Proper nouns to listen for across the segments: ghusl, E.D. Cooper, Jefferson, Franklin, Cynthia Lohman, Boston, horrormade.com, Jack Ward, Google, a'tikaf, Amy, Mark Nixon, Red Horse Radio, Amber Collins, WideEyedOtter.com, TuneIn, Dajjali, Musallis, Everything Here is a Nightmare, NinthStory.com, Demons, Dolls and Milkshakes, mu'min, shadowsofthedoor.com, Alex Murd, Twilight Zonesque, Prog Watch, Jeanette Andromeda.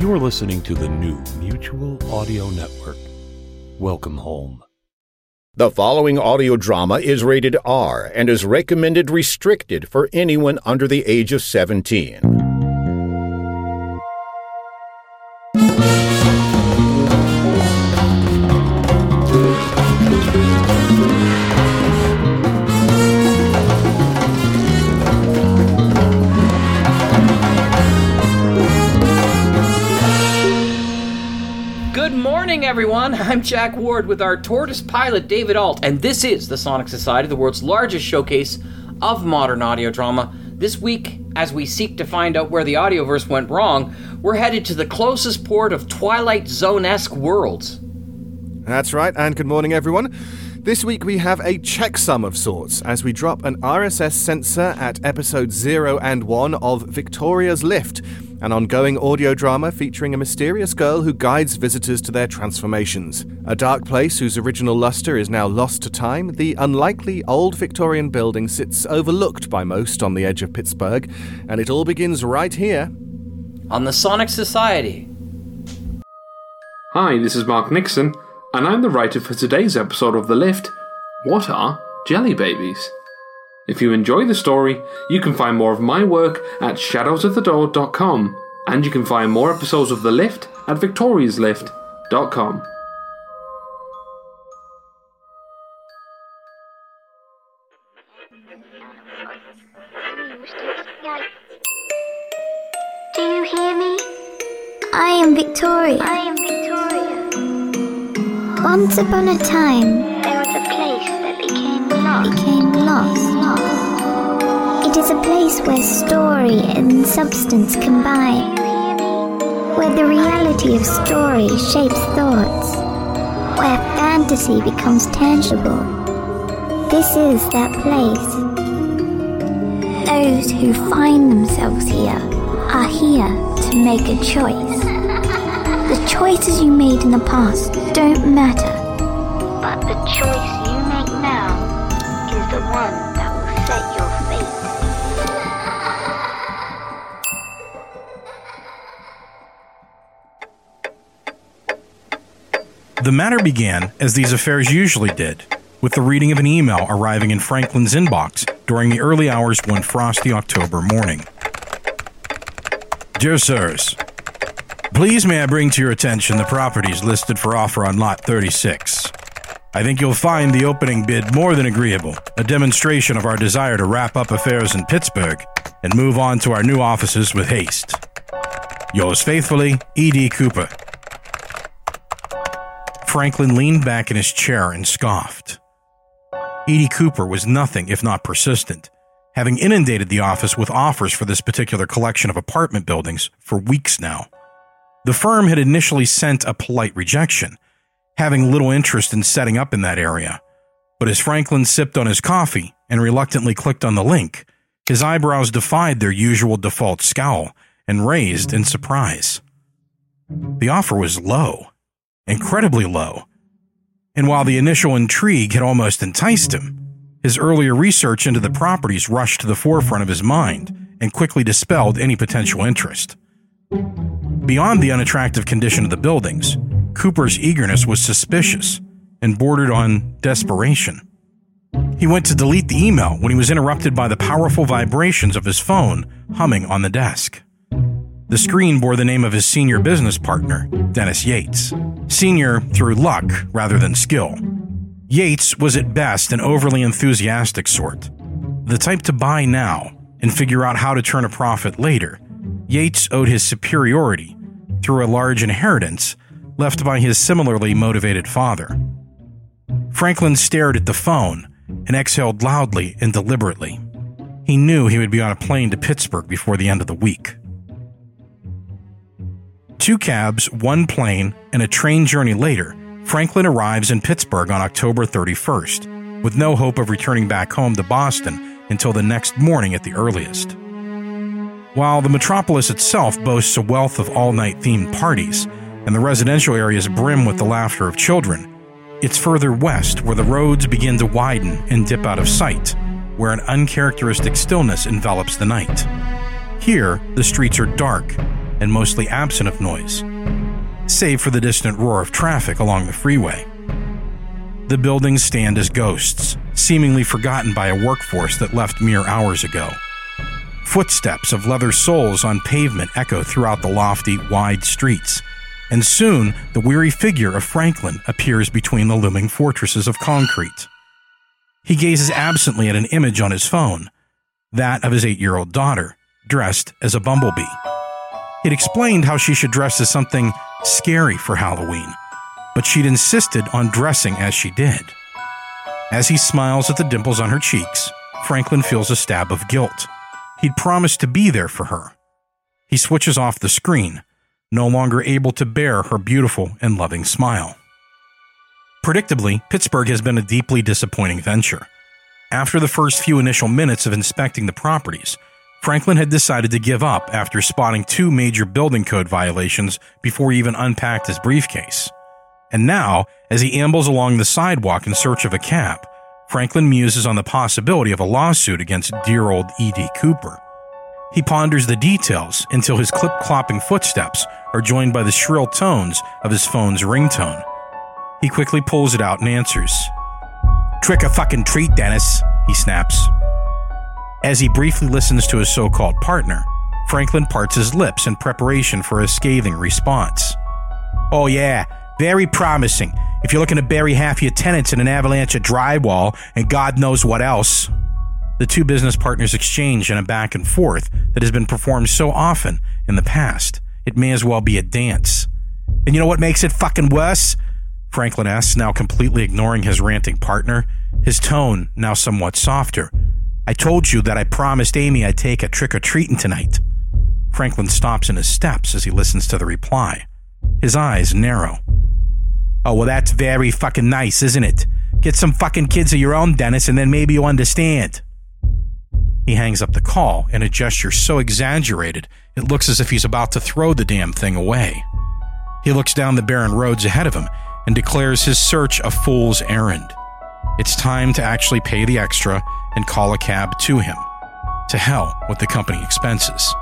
You are listening to the new Mutual Audio Network. Welcome home. The following audio drama is rated R and is recommended restricted for anyone under the age of 17. Everyone, I'm Jack Ward with our tortoise pilot David Alt, and this is the Sonic Society, the world's largest showcase of modern audio drama. This week, as we seek to find out where the audioverse went wrong, we're headed to the closest port of Twilight Zone-esque worlds. That's right, and good morning everyone. This week we have a checksum of sorts as we drop an RSS censor at episode 0 and 1 of Victoria's Lift, an ongoing audio drama featuring a mysterious girl who guides visitors to their transformations. A dark place whose original luster is now lost to time, the unlikely old Victorian building sits overlooked by most on the edge of Pittsburgh, and it all begins right here on the Sonic Society. Hi, this is Mark Nixon, and I'm the writer for today's episode of The Lift, What Are Jelly Babies? If you enjoy the story, you can find more of my work at shadowsofthedoor.com, and you can find more episodes of The Lift at victoriaslift.com. Do you hear me? I am Victoria. Once upon a time, there was a place that became lost. It is a place where story and substance combine, where the reality of story shapes thoughts, where fantasy becomes tangible. This is that place. Those who find themselves here are here to make a choice. The choices you made in the past don't matter, but the choice you make now is the one that will set your fate. The matter began, as these affairs usually did, with the reading of an email arriving in Franklin's inbox during the early hours one frosty October morning. Dear sirs, please may I bring to your attention the properties listed for offer on Lot 36. I think you'll find the opening bid more than agreeable, a demonstration of our desire to wrap up affairs in Pittsburgh and move on to our new offices with haste. Yours faithfully, E.D. Cooper. Franklin leaned back in his chair and scoffed. E.D. Cooper was nothing if not persistent, having inundated the office with offers for this particular collection of apartment buildings for weeks now. The firm had initially sent a polite rejection, having little interest in setting up in that area. But as Franklin sipped on his coffee and reluctantly clicked on the link, his eyebrows defied their usual default scowl and raised in surprise. The offer was low. Incredibly low. And while the initial intrigue had almost enticed him, his earlier research into the properties rushed to the forefront of his mind and quickly dispelled any potential interest. Beyond the unattractive condition of the buildings, Cooper's eagerness was suspicious and bordered on desperation. He went to delete the email when he was interrupted by the powerful vibrations of his phone humming on the desk. The screen bore the name of his senior business partner, Dennis Yates. Senior through luck rather than skill. Yates was at best an overly enthusiastic sort. The type to buy now and figure out how to turn a profit later, Yates owed his superiority through a large inheritance left by his similarly motivated father. Franklin stared at the phone and exhaled loudly and deliberately. He knew he would be on a plane to Pittsburgh before the end of the week. 2 cabs, 1 plane, and a train journey later, Franklin arrives in Pittsburgh on October 31st, with no hope of returning back home to Boston until the next morning at the earliest. While the metropolis itself boasts a wealth of all-night themed parties, and the residential areas brim with the laughter of children, it's further west where the roads begin to widen and dip out of sight, where an uncharacteristic stillness envelops the night. Here, the streets are dark, and mostly absent of noise, save for the distant roar of traffic along the freeway. The buildings stand as ghosts, seemingly forgotten by a workforce that left mere hours ago. Footsteps of leather soles on pavement echo throughout the lofty, wide streets, and soon the weary figure of Franklin appears between the looming fortresses of concrete. He gazes absently at an image on his phone, that of his 8-year-old daughter, dressed as a bumblebee. He'd explained how she should dress as something scary for Halloween, but she'd insisted on dressing as she did. As he smiles at the dimples on her cheeks, Franklin feels a stab of guilt. He'd promised to be there for her. He switches off the screen, no longer able to bear her beautiful and loving smile. Predictably, Pittsburgh has been a deeply disappointing venture. After the first few initial minutes of inspecting the properties, Franklin had decided to give up after spotting 2 major building code violations before he even unpacked his briefcase. And now, as he ambles along the sidewalk in search of a cab, Franklin muses on the possibility of a lawsuit against dear old E.D. Cooper. He ponders the details until his clip-clopping footsteps are joined by the shrill tones of his phone's ringtone. He quickly pulls it out and answers. "Trick-a-fucking-treat, Dennis," he snaps. As he briefly listens to his so-called partner, Franklin parts his lips in preparation for a scathing response. "Oh yeah, very promising, if you're looking to bury half your tenants in an avalanche of drywall and God knows what else." The 2 business partners exchange in a back and forth that has been performed so often in the past, it may as well be a dance. "And you know what makes it fucking worse?" Franklin asks, now completely ignoring his ranting partner, his tone now somewhat softer. "I told you that I promised Amy I'd take a trick-or-treating tonight." Franklin stops in his steps as he listens to the reply. His eyes narrow. "Oh, well, that's very fucking nice, isn't it? Get some fucking kids of your own, Dennis, and then maybe you'll understand." He hangs up the call in a gesture so exaggerated it looks as if he's about to throw the damn thing away. He looks down the barren roads ahead of him and declares his search a fool's errand. It's time to actually pay the extra and call a cab to him. To hell with the company expenses.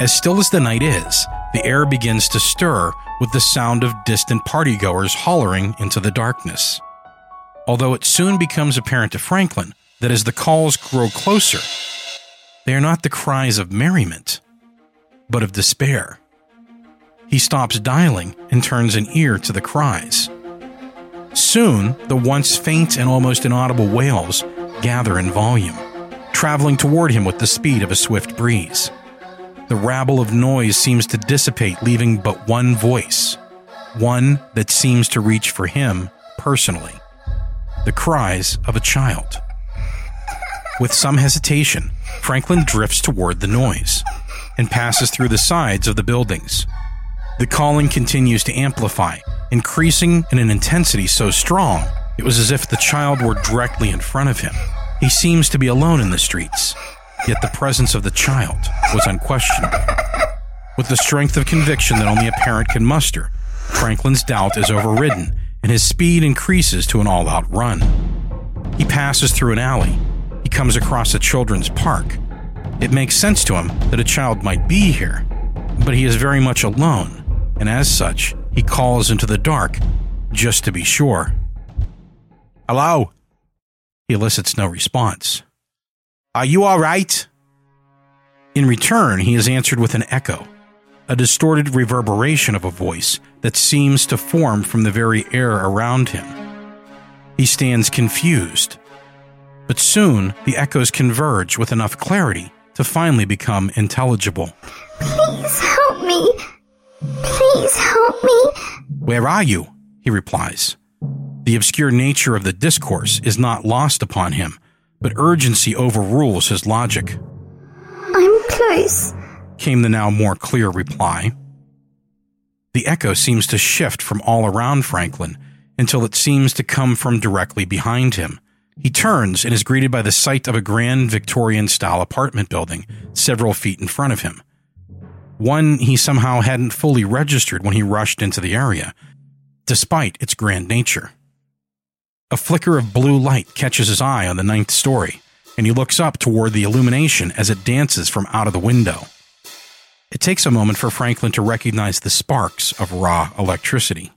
As still as the night is, the air begins to stir with the sound of distant partygoers hollering into the darkness. Although it soon becomes apparent to Franklin that as the calls grow closer, they are not the cries of merriment, but of despair. He stops dialing and turns an ear to the cries. Soon, the once faint and almost inaudible wails gather in volume, traveling toward him with the speed of a swift breeze. The rabble of noise seems to dissipate, leaving but one voice, one that seems to reach for him personally, the cries of a child. With some hesitation, Franklin drifts toward the noise and passes through the sides of the buildings. The calling continues to amplify, increasing in an intensity so strong it was as if the child were directly in front of him. He seems to be alone in the streets, yet the presence of the child was unquestionable. With the strength of conviction that only a parent can muster, Franklin's doubt is overridden, and his speed increases to an all-out run. He passes through an alley. He comes across a children's park. It makes sense to him that a child might be here, but he is very much alone, and as such, he calls into the dark just to be sure. "Hello?" He elicits no response. "Are you all right?" In return, he is answered with an echo, a distorted reverberation of a voice that seems to form from the very air around him. He stands confused, but soon the echoes converge with enough clarity to finally become intelligible. "Please help me. Please help me." "Where are you?" he replies. The obscure nature of the discourse is not lost upon him, but urgency overrules his logic. "I'm close," came the now more clear reply. The echo seems to shift from all around Franklin until it seems to come from directly behind him. He turns and is greeted by the sight of a grand Victorian-style apartment building several feet in front of him. One he somehow hadn't fully registered when he rushed into the area, despite its grand nature. A flicker of blue light catches his eye on the 9th story, and he looks up toward the illumination as it dances from out of the window. It takes a moment for Franklin to recognize the sparks of raw electricity.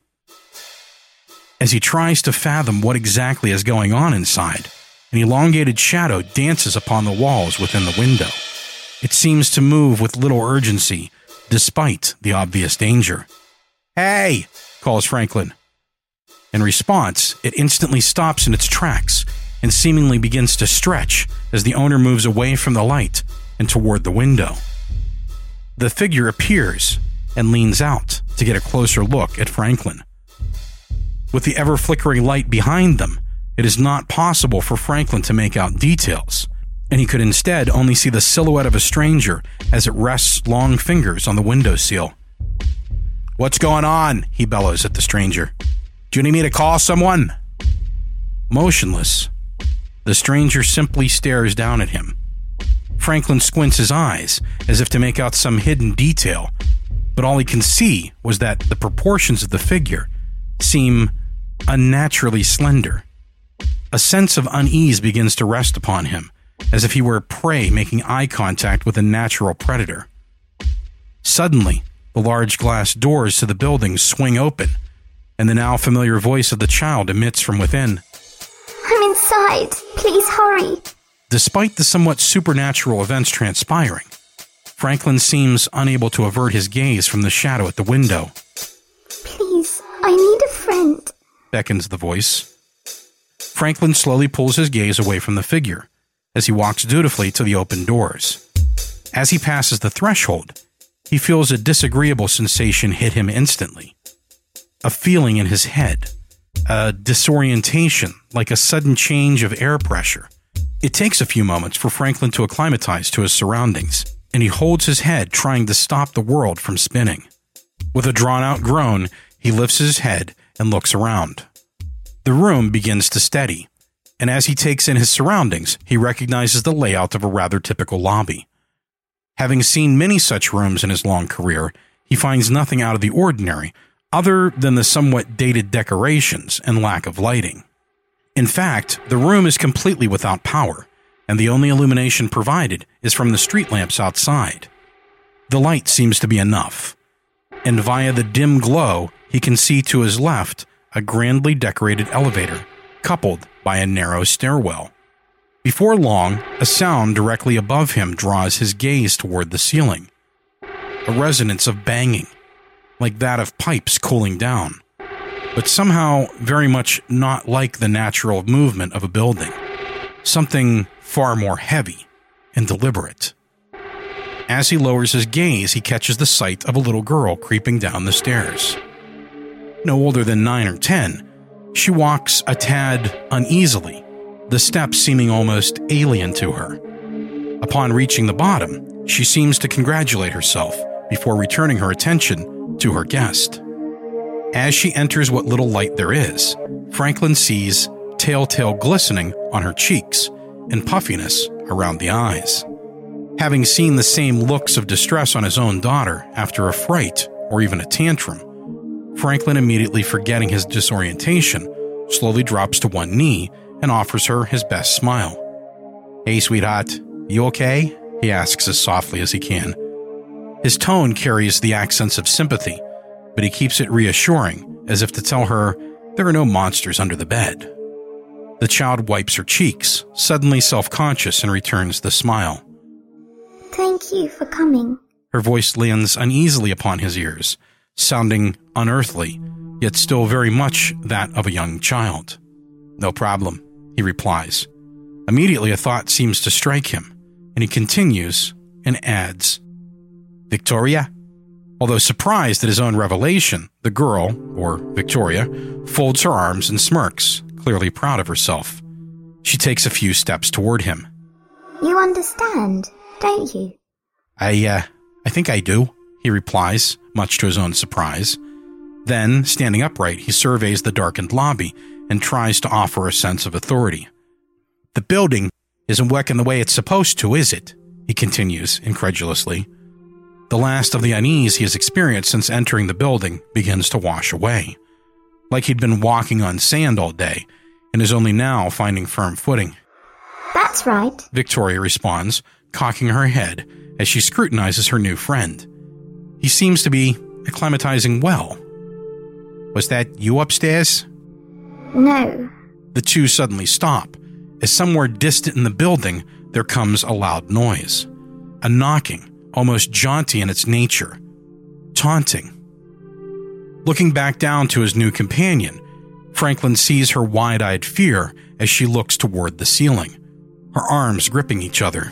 As he tries to fathom what exactly is going on inside, an elongated shadow dances upon the walls within the window. It seems to move with little urgency, despite the obvious danger. "Hey!" calls Franklin. In response, it instantly stops in its tracks and seemingly begins to stretch as the owner moves away from the light and toward the window. The figure appears and leans out to get a closer look at Franklin. With the ever-flickering light behind them, it is not possible for Franklin to make out details, and he could instead only see the silhouette of a stranger as it rests long fingers on the windowsill. "What's going on?" he bellows at the stranger. "Do you need me to call someone?" Motionless, the stranger simply stares down at him. Franklin squints his eyes as if to make out some hidden detail, but all he can see was that the proportions of the figure seem unnaturally slender. A sense of unease begins to rest upon him, as if he were a prey making eye contact with a natural predator. Suddenly, the large glass doors to the building swing open, and the now familiar voice of the child emits from within, "I'm inside. Please hurry." Despite the somewhat supernatural events transpiring, Franklin seems unable to avert his gaze from the shadow at the window. "Please, I need a friend," beckons the voice. Franklin slowly pulls his gaze away from the figure as he walks dutifully to the open doors. As he passes the threshold, he feels a disagreeable sensation hit him instantly. A feeling in his head, a disorientation, like a sudden change of air pressure. It takes a few moments for Franklin to acclimatize to his surroundings, and he holds his head trying to stop the world from spinning. With a drawn-out groan, he lifts his head and looks around. The room begins to steady, and as he takes in his surroundings, he recognizes the layout of a rather typical lobby. Having seen many such rooms in his long career, he finds nothing out of the ordinary other than the somewhat dated decorations and lack of lighting. In fact, the room is completely without power, and the only illumination provided is from the street lamps outside. The light seems to be enough, and via the dim glow, he can see to his left a grandly decorated elevator, coupled by a narrow stairwell. Before long, a sound directly above him draws his gaze toward the ceiling. A resonance of banging, like that of pipes cooling down, but somehow very much not like the natural movement of a building. Something far more heavy and deliberate. As he lowers his gaze, he catches the sight of a little girl creeping down the stairs. No older than 9 or 10, she walks a tad uneasily, the steps seeming almost alien to her. Upon reaching the bottom, she seems to congratulate herself before returning her attention to her guest. As she enters what little light there is, Franklin sees telltale glistening on her cheeks and puffiness around the eyes. Having seen the same looks of distress on his own daughter after a fright or even a tantrum, Franklin, immediately forgetting his disorientation, slowly drops to one knee and offers her his best smile. "Hey, sweetheart, you okay?" he asks as softly as he can. His tone carries the accents of sympathy, but he keeps it reassuring, as if to tell her there are no monsters under the bed. The child wipes her cheeks, suddenly self-conscious, and returns the smile. "Thank you for coming." Her voice lands uneasily upon his ears, sounding unearthly, yet still very much that of a young child. "No problem," he replies. Immediately a thought seems to strike him, and he continues and adds, "Victoria?" Although surprised at his own revelation, the girl, or Victoria, folds her arms and smirks, clearly proud of herself. She takes a few steps toward him. "You understand, don't you?" I think I do," he replies, much to his own surprise. Then, standing upright, he surveys the darkened lobby and tries to offer a sense of authority. "The building isn't working the way it's supposed to, is it?" he continues incredulously. The last of the unease he has experienced since entering the building begins to wash away, like he'd been walking on sand all day and is only now finding firm footing. "That's right," Victoria responds, cocking her head as she scrutinizes her new friend. He seems to be acclimatizing well. Was that you upstairs? No. The two suddenly stop, as somewhere distant in the building there comes a loud noise. A knocking, almost jaunty in its nature. Taunting. Looking back down to his new companion, Franklin sees her wide-eyed fear as she looks toward the ceiling, her arms gripping each other.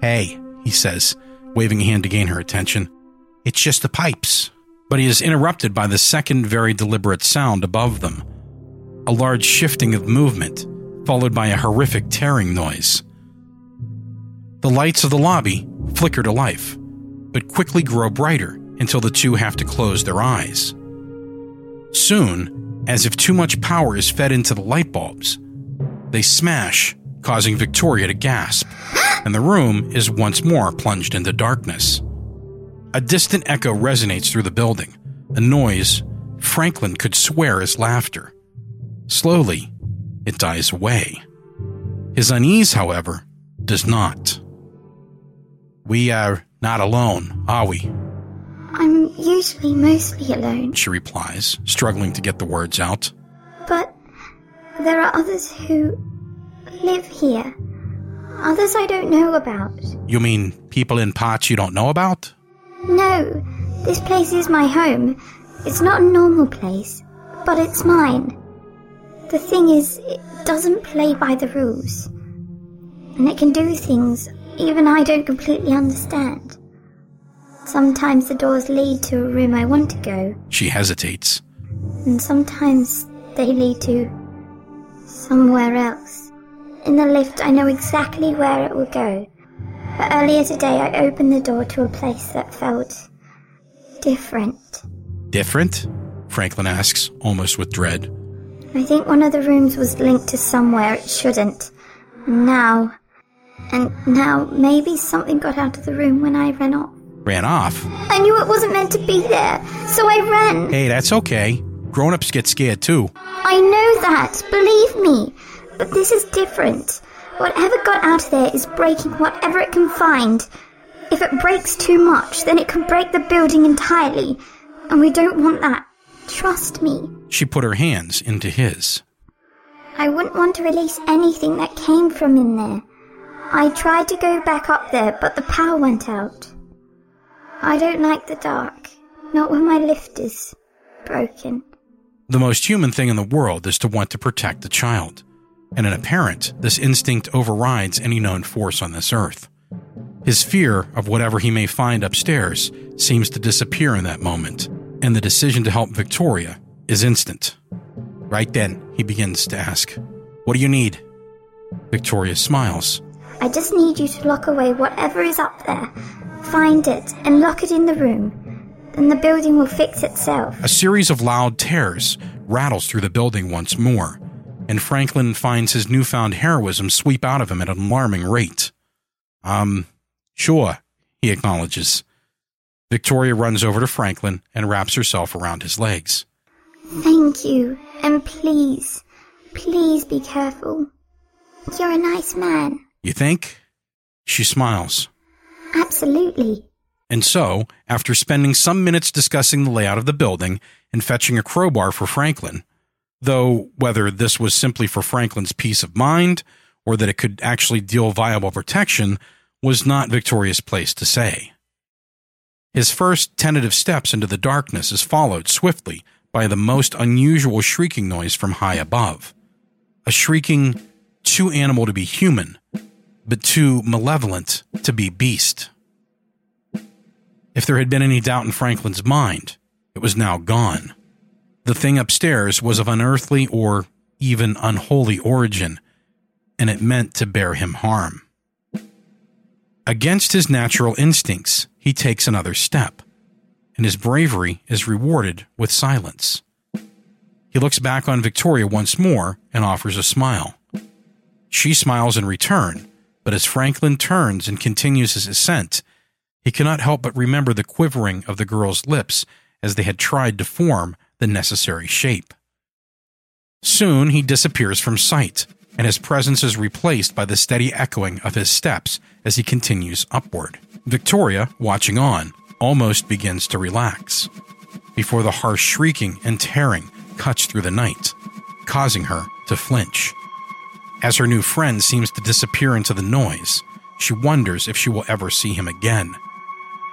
"Hey," he says, waving a hand to gain her attention. "It's just the pipes." But he is interrupted by the second very deliberate sound above them. A large shifting of movement, followed by a horrific tearing noise. The lights of the lobby flicker to life, but quickly grow brighter until the two have to close their eyes. Soon, as if too much power is fed into the light bulbs, they smash, causing Victoria to gasp, and the room is once more plunged into darkness. A distant echo resonates through the building, a noise Franklin could swear is laughter. Slowly, it dies away. His unease, however, does not. "We are not alone, are we?" "I'm usually mostly alone," she replies, struggling to get the words out. "But there are others who live here. Others I don't know about." "You mean people in parts you don't know about?" "No, this place is my home. It's not a normal place, but it's mine. The thing is, it doesn't play by the rules, and it can do things even I don't completely understand. Sometimes the doors lead to a room I want to go." She hesitates. "And sometimes they lead to somewhere else. In the lift, I know exactly where it will go, but earlier today I opened the door to a place that felt different." "Different?" Franklin asks, almost with dread. "I think one of the rooms was linked to somewhere it shouldn't. And now, maybe something got out of the room when I ran off." "Ran off?" "I knew it wasn't meant to be there, so I ran." "Hey, that's okay. Grown-ups get scared too." "I know that, believe me. But this is different. Whatever got out of there is breaking whatever it can find. If it breaks too much, then it can break the building entirely. And we don't want that. Trust me." She put her hands into his. "I wouldn't want to release anything that came from in there. I tried to go back up there, but the power went out. I don't like the dark. Not when my lift is broken." The most human thing in the world is to want to protect the child. And in a parent, this instinct overrides any known force on this earth. His fear of whatever he may find upstairs seems to disappear in that moment, and the decision to help Victoria is instant. "Right then," he begins to ask, "what do you need?" Victoria smiles. "I just need you to lock away whatever is up there. Find it and lock it in the room. Then the building will fix itself." A series of loud tears rattles through the building once more, and Franklin finds his newfound heroism sweep out of him at an alarming rate. Sure, he acknowledges. Victoria runs over to Franklin and wraps herself around his legs. "Thank you, and please be careful. You're a nice man." "You think?" She smiles. "Absolutely." And so, after spending some minutes discussing the layout of the building and fetching a crowbar for Franklin, though whether this was simply for Franklin's peace of mind or that it could actually deal viable protection was not Victoria's place to say. His first tentative steps into the darkness is followed swiftly by the most unusual shrieking noise from high above. A shrieking too animal to be human, but too malevolent to be beast. If there had been any doubt in Franklin's mind, it was now gone. The thing upstairs was of unearthly or even unholy origin, and it meant to bear him harm. Against his natural instincts, he takes another step, and his bravery is rewarded with silence. He looks back on Victoria once more and offers a smile. She smiles in return, but as Franklin turns and continues his ascent, he cannot help but remember the quivering of the girl's lips as they had tried to form the necessary shape. Soon he disappears from sight, and his presence is replaced by the steady echoing of his steps as he continues upward. Victoria, watching on, almost begins to relax, before the harsh shrieking and tearing cuts through the night, causing her to flinch. As her new friend seems to disappear into the noise, she wonders if she will ever see him again,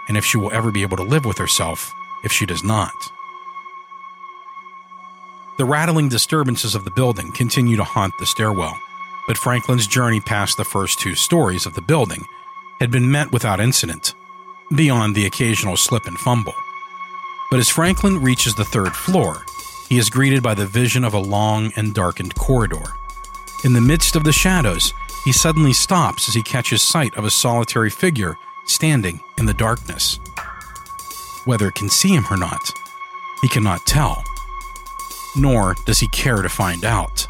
and if she will ever be able to live with herself if she does not. The rattling disturbances of the building continue to haunt the stairwell, but Franklin's journey past the first two stories of the building had been met without incident, beyond the occasional slip and fumble. But as Franklin reaches the third floor, he is greeted by the vision of a long and darkened corridor. In the midst of the shadows, he suddenly stops as he catches sight of a solitary figure standing in the darkness. Whether it can see him or not, he cannot tell, nor does he care to find out.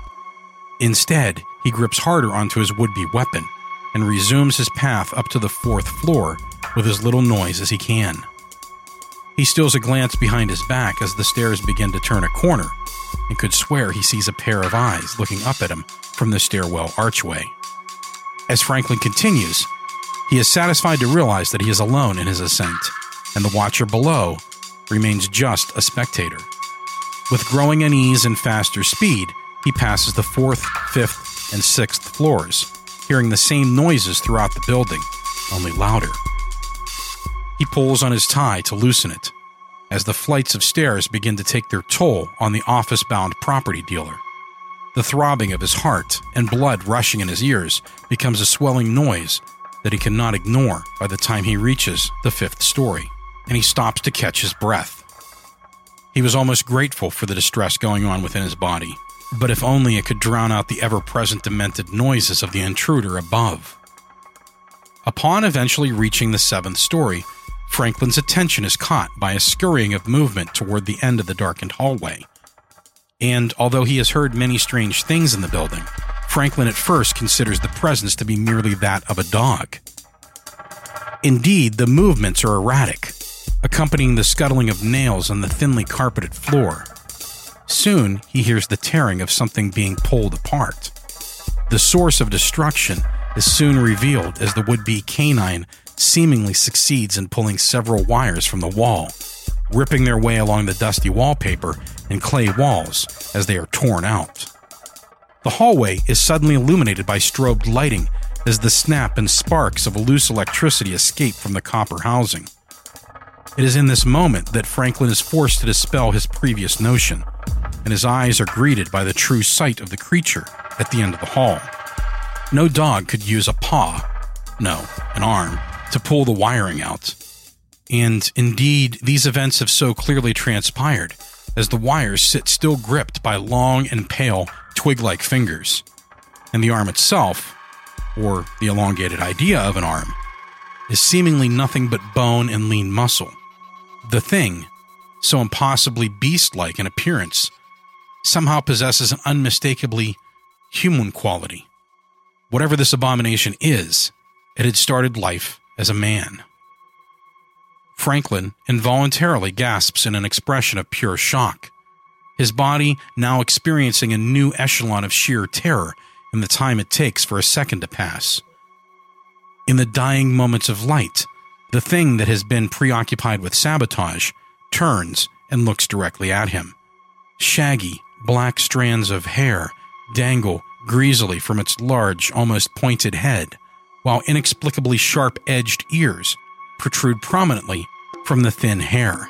Instead, he grips harder onto his would-be weapon and resumes his path up to the fourth floor with as little noise as he can. He steals a glance behind his back as the stairs begin to turn a corner, and could swear he sees a pair of eyes looking up at him from the stairwell archway. As Franklin continues, he is satisfied to realize that he is alone in his ascent, and the watcher below remains just a spectator. With growing unease and faster speed, he passes the 4th, 5th, and 6th floors, hearing the same noises throughout the building, only louder. He pulls on his tie to loosen it, as the flights of stairs begin to take their toll on the office-bound property dealer. The throbbing of his heart and blood rushing in his ears becomes a swelling noise that he cannot ignore by the time he reaches the 5th story, and he stops to catch his breath. He was almost grateful for the distress going on within his body, but if only it could drown out the ever-present demented noises of the intruder above. Upon eventually reaching the 7th story, Franklin's attention is caught by a scurrying of movement toward the end of the darkened hallway. And although he has heard many strange things in the building, Franklin at first considers the presence to be merely that of a dog. Indeed, the movements are erratic, accompanying the scuttling of nails on the thinly carpeted floor. Soon, he hears the tearing of something being pulled apart. The source of destruction is soon revealed as the would-be canine seemingly succeeds in pulling several wires from the wall, ripping their way along the dusty wallpaper and clay walls as they are torn out. The hallway is suddenly illuminated by strobed lighting as the snap and sparks of loose electricity escape from the copper housing. It is in this moment that Franklin is forced to dispel his previous notion, and his eyes are greeted by the true sight of the creature at the end of the hall. No dog could use a paw, no, an arm, to pull the wiring out. And indeed, these events have so clearly transpired, as the wires sit still gripped by long and pale twig-like fingers, and the arm itself, or the elongated idea of an arm, is seemingly nothing but bone and lean muscle. The thing, so impossibly beast-like in appearance, somehow possesses an unmistakably human quality. Whatever this abomination is, it had started life as a man. Franklin involuntarily gasps in an expression of pure shock, his body now experiencing a new echelon of sheer terror in the time it takes for a second to pass. In the dying moments of light, the thing that has been preoccupied with sabotage turns and looks directly at him. Shaggy, black strands of hair dangle greasily from its large, almost pointed head, while inexplicably sharp-edged ears protrude prominently from the thin hair.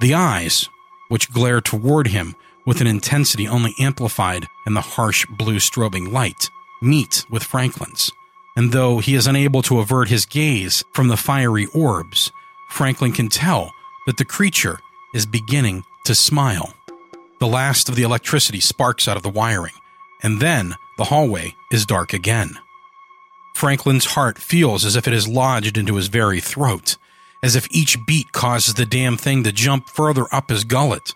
The eyes, which glare toward him with an intensity only amplified in the harsh blue strobing light, meet with Franklin's, and though he is unable to avert his gaze from the fiery orbs, Franklin can tell that the creature is beginning to smile. The last of the electricity sparks out of the wiring, and then the hallway is dark again. Franklin's heart feels as if it is lodged into his very throat, as if each beat causes the damn thing to jump further up his gullet.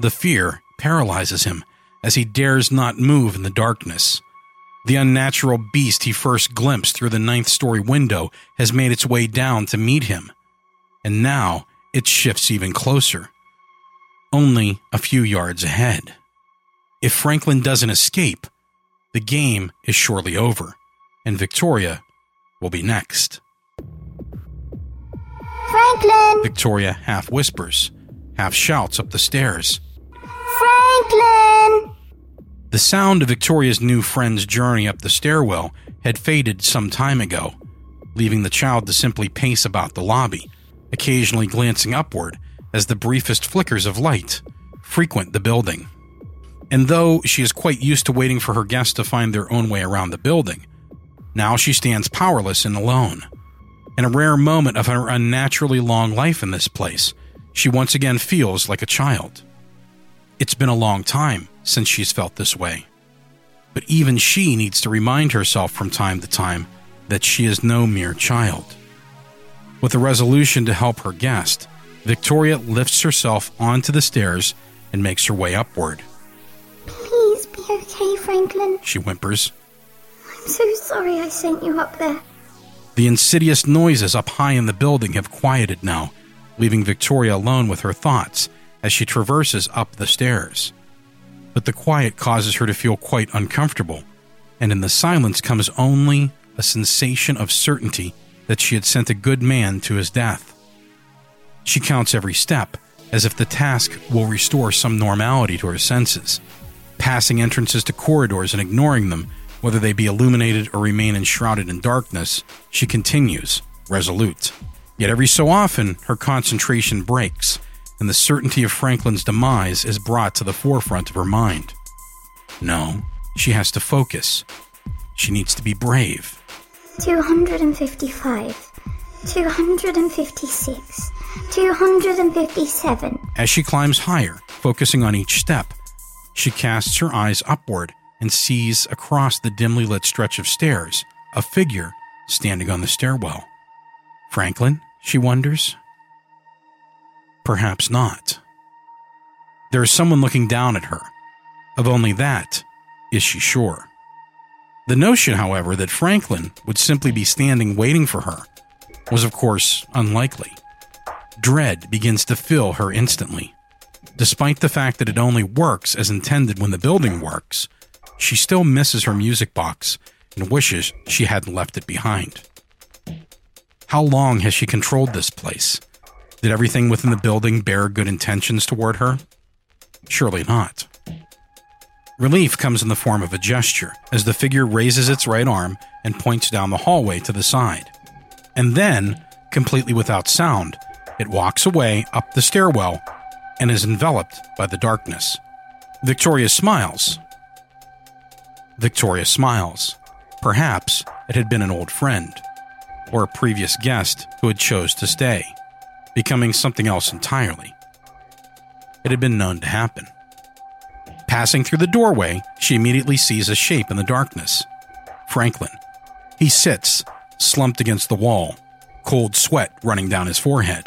The fear paralyzes him as he dares not move in the darkness. The unnatural beast he first glimpsed through the 9th-story window has made its way down to meet him, and now it shifts even closer, only a few yards ahead. If Franklin doesn't escape, the game is surely over, and Victoria will be next. Franklin! Victoria half whispers, half shouts up the stairs. Franklin! The sound of Victoria's new friend's journey up the stairwell had faded some time ago, leaving the child to simply pace about the lobby, occasionally glancing upward as the briefest flickers of light frequent the building. And though she is quite used to waiting for her guests to find their own way around the building, now she stands powerless and alone. In a rare moment of her unnaturally long life in this place, she once again feels like a child. It's been a long time since she's felt this way, but even she needs to remind herself from time to time that she is no mere child. With a resolution to help her guest, Victoria lifts herself onto the stairs and makes her way upward. Please be okay, Franklin, she whimpers. I'm so sorry I sent you up there. The insidious noises up high in the building have quieted now, leaving Victoria alone with her thoughts as she traverses up the stairs. But the quiet causes her to feel quite uncomfortable, and in the silence comes only a sensation of certainty that she had sent a good man to his death. She counts every step, as if the task will restore some normality to her senses, passing entrances to corridors and ignoring them, whether they be illuminated or remain enshrouded in darkness. She continues, resolute. Yet every so often, her concentration breaks, and the certainty of Franklin's demise is brought to the forefront of her mind. No, she has to focus. She needs to be brave. 255, 256, 257. As she climbs higher, focusing on each step, she casts her eyes upward and sees across the dimly lit stretch of stairs a figure standing on the stairwell. Franklin, she wonders? Perhaps not. There is someone looking down at her. Of only that is she sure. The notion, however, that Franklin would simply be standing waiting for her was, of course, unlikely. Dread begins to fill her instantly. Despite the fact that it only works as intended when the building works, she still misses her music box and wishes she hadn't left it behind. How long has she controlled this place? Did everything within the building bear good intentions toward her? Surely not. Relief comes in the form of a gesture as the figure raises its right arm and points down the hallway to the side. And then, completely without sound, it walks away up the stairwell and is enveloped by the darkness. Victoria smiles. Victoria smiles. Perhaps it had been an old friend, or a previous guest who had chose to stay, becoming something else entirely. It had been known to happen. Passing through the doorway, she immediately sees a shape in the darkness. Franklin. He sits, slumped against the wall, cold sweat running down his forehead.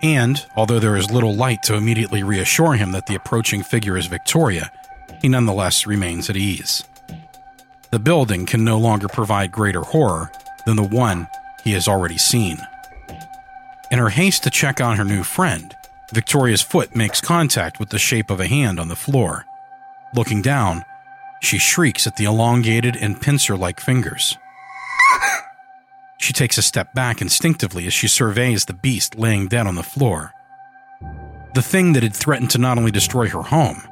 And, although there is little light to immediately reassure him that the approaching figure is Victoria, he nonetheless remains at ease. The building can no longer provide greater horror than the one he has already seen. In her haste to check on her new friend, Victoria's foot makes contact with the shape of a hand on the floor. Looking down, she shrieks at the elongated and pincer-like fingers. She takes a step back instinctively as she surveys the beast laying dead on the floor. The thing that had threatened to not only destroy her home,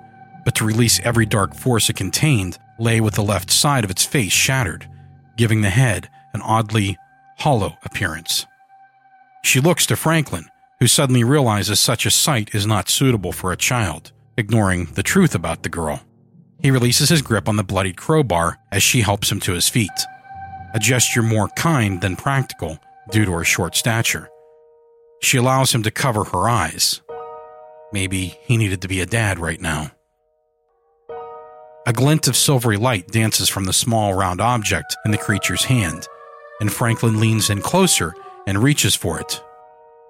but to release every dark force it contained, lay with the left side of its face shattered, giving the head an oddly hollow appearance. She looks to Franklin, who suddenly realizes such a sight is not suitable for a child, ignoring the truth about the girl. He releases his grip on the bloodied crowbar as she helps him to his feet, a gesture more kind than practical due to her short stature. She allows him to cover her eyes. Maybe he needed to be a dad right now. A glint of silvery light dances from the small round object in the creature's hand, and Franklin leans in closer and reaches for it.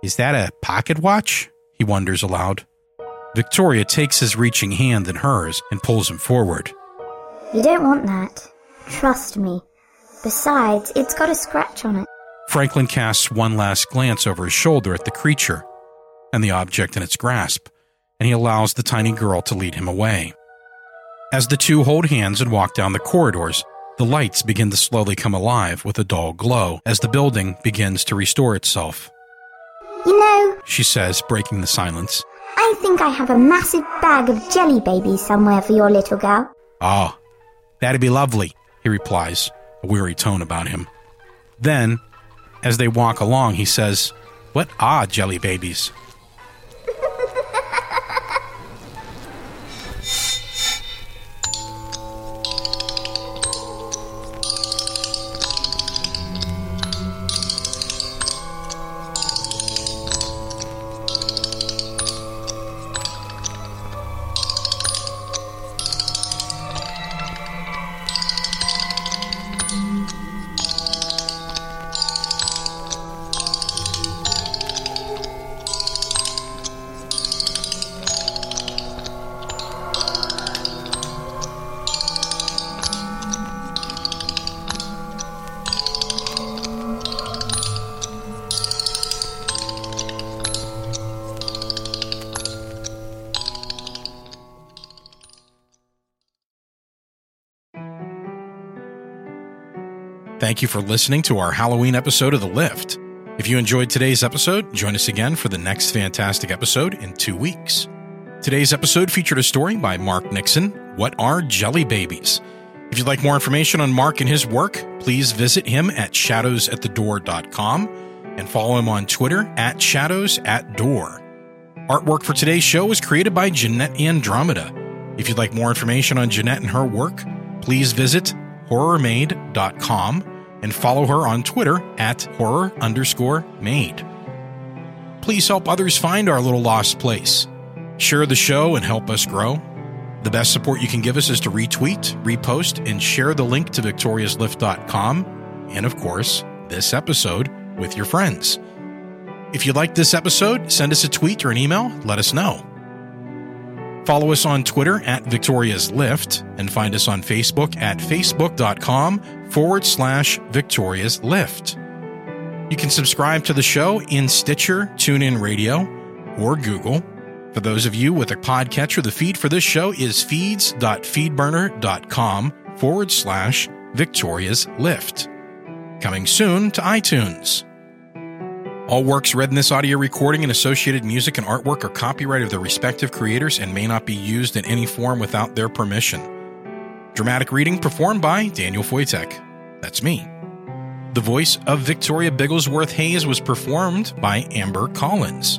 Is that a pocket watch? He wonders aloud. Victoria takes his reaching hand in hers and pulls him forward. You don't want that. Trust me. Besides, it's got a scratch on it. Franklin casts one last glance over his shoulder at the creature and the object in its grasp, and he allows the tiny girl to lead him away. As the two hold hands and walk down the corridors, the lights begin to slowly come alive with a dull glow as the building begins to restore itself. You know, she says, breaking the silence, I think I have a massive bag of jelly babies somewhere for your little girl. Ah, that'd be lovely, he replies, a weary tone about him. Then, as they walk along, he says, What are jelly babies? Thank you for listening to our Halloween episode of The Lift. If you enjoyed today's episode, join us again for the next fantastic episode in 2 weeks. Today's episode featured a story by Mark Nixon, What Are Jelly Babies? If you'd like more information on Mark and his work, please visit him at shadowsofthedoor.com and follow him on Twitter at shadowsofthedoor. Artwork for today's show was created by Jeanette Andromeda. If you'd like more information on Jeanette and her work, please visit horrormade.com and follow her on Twitter at horror_made. Please help others find our little lost place. Share the show and help us grow. The best support you can give us is to retweet, repost, and share the link to victoriaslift.com and, of course, this episode with your friends. If you liked this episode, send us a tweet or an email. Let us know. Follow us on Twitter at Victoria's Lift and find us on Facebook at facebook.com/Victoria's Lift. You can subscribe to the show in Stitcher, TuneIn Radio, or Google. For those of you with a podcatcher, the feed for this show is feeds.feedburner.com/Victoria's Lift. Coming soon to iTunes. All works read in this audio recording and associated music and artwork are copyright of their respective creators and may not be used in any form without their permission. Dramatic reading performed by Daniel Foytek. That's me. The voice of Victoria Bigglesworth Hayes was performed by Amber Collins.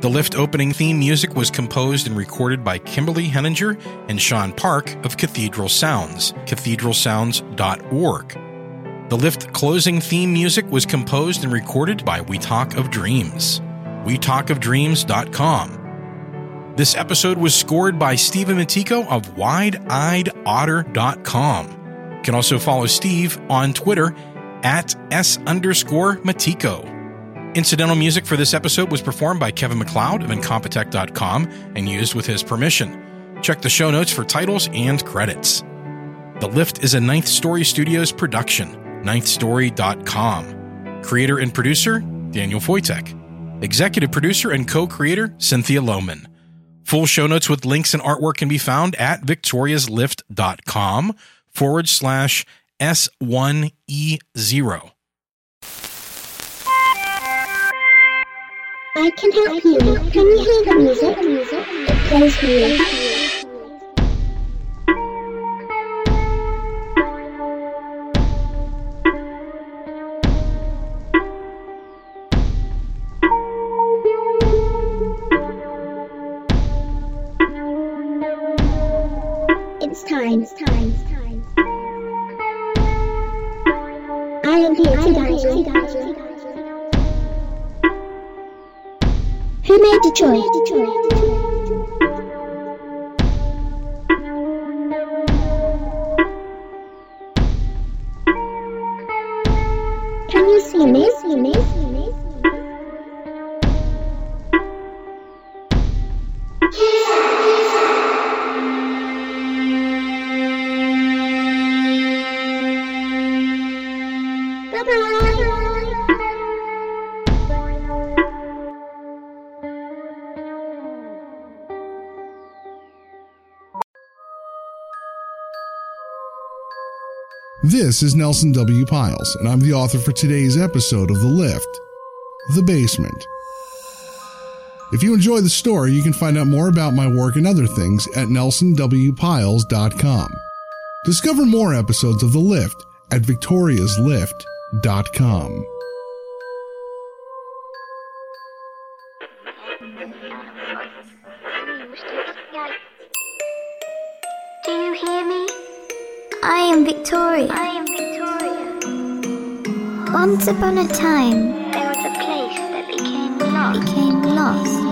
The Lift opening theme music was composed and recorded by Kimberly Henninger and Sean Park of Cathedral Sounds, cathedralsounds.org. The Lift closing theme music was composed and recorded by We Talk of Dreams, wetalkofdreams.com. This episode was scored by Steven Matico of wideeyedotter.com. You can also follow Steve on Twitter at S_Matico. Incidental music for this episode was performed by Kevin MacLeod of Incompetech.com and used with his permission. Check the show notes for titles and credits. The Lift is a Ninth Story Studios production. NinthStory.com. Creator and producer, Daniel Foytek. Executive producer and co-creator, Cynthia Lohman. Full show notes with links and artwork can be found at victoriaslift.com /S1E0. I can help you. Can you hear the music? It plays here. It's time. I am here to guide you. Who made the choice? Can you see me? This is Nelson W. Piles, and I'm the author for today's episode of The Lift, The Basement. If you enjoy the story, you can find out more about my work and other things at nelsonwpiles.com. Discover more episodes of The Lift at victoriaslift.com. Do you hear me? I am Victoria. Once upon a time, became lost.